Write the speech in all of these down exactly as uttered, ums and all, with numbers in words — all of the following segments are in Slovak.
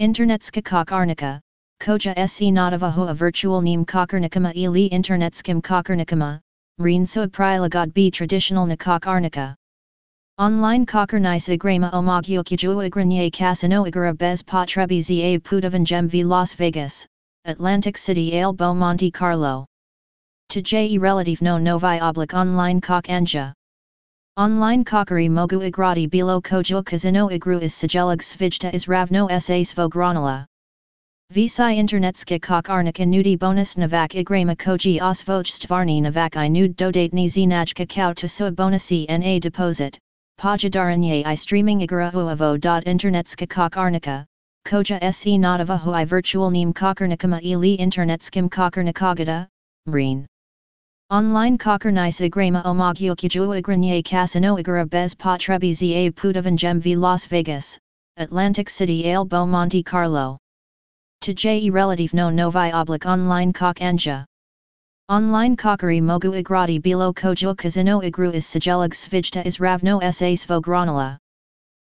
Internetska Kokarnika, koja se nadavaho a virtualnim Kokarnikama ili internetskim Kokarnikama, rinso prilagodbi traditionalna Kokarnika. Online Kokarnica grama omagiokijo igranje kasino igara bez potreby za putovanjem v Las Vegas, Atlantic City alebo Monte Carlo. Toje relativno novi oblik online Kokanja. Online kokari mogu igrati bilo koju kazino igru is sijelag svijta is ravno sa svogranala. Visai internetska kokarnika nudi bonus navak igrama koji osvoj stvarni navak I nud dodatni zinajka kao tasua bonusi na deposit, pajadaranje I streaming igra uavo.internetska kokarnika, koja se nadavaho I virtualnim kokarnikama ili internetskim kokarnikagata, mrin. Online kokarnica grama omagiokijo igranje kasino igara bez potrebi za putovanjem v Las Vegas, Atlantic City alebo Monte Carlo. Toje relativno novi oblik online kokanja. Online kokari mogu igrati bilo koju kazino igru is sijelag svijta is ravno sa svogranala.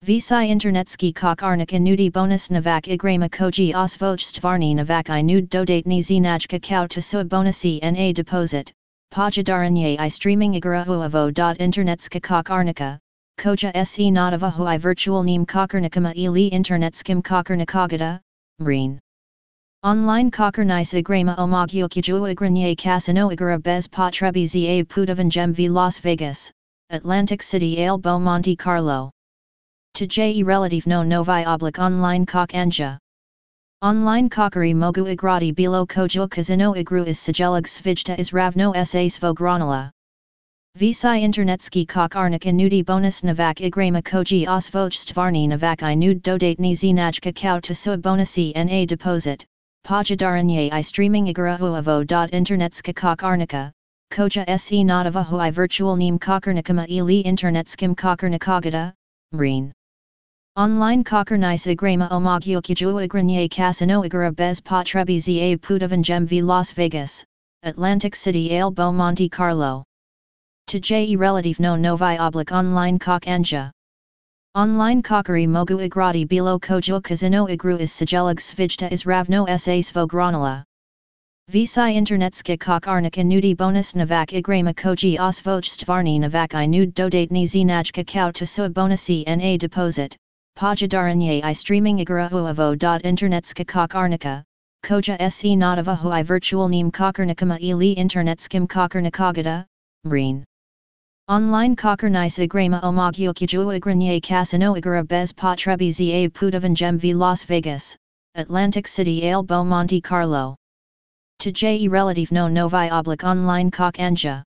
Visai internetski kokarnika nudi bonus navak igrama koji osvoj stvarni navak I nud dodatni zinajka kao tasua bonusi na deposit. Pajadaranje I streaming igra uavo.internetska kokarnika, koja se nadavaho I virtualnim kokarnikama ili internetskim kokarnikagata, mrin. Online kokarnica grama omagiokijo igranje kasino igra bez potrebi za putovanjem v Las Vegas, Atlantic City alebo Monte Carlo. Toje relativno novi oblik online kokanja. Online kokari mogu igrati bilo koju kazino igru is sijelag svijta is ravno sa svogranala. Visai internetski kokarnika nudi bonus navak igrama koji osvoj stvarni navak I nud dodatni zinajka kao tasua bonusi na deposit, pajadaranje I streaming igra uavo.internetska kokarnika, koja se nadavaho I virtualnim kokarnikama ili internetskim kokarnikagata, mrin. Online kokarnica grama omagiokijo igranje kasino igara bez potrebi za putovanjem v Las Vegas, Atlantic City alebo Monte Carlo. Toje relativno novi oblik online kokanja. Online kokari mogu igrati bilo koju kazino igru is sijelag svijta is ravno sa svogranala. Visai internetska kokarnika nudi bonus navak igrama koji osvoj stvarni navak I nud dodatni zinajka kao tasua bonusi na deposit. Pajadaranje I streaming igra uavo.internetska kokarnika, koja se nadavaho I virtualnim kokarnikama ili internetskim kokarnikagata, mrin. Online kokarnica grama omagiokijo igranje kasino igra bez potrebi za putovanjem v Las Vegas, Atlantic City alebo Monte Carlo. Toje relativno novi oblik online kokanja.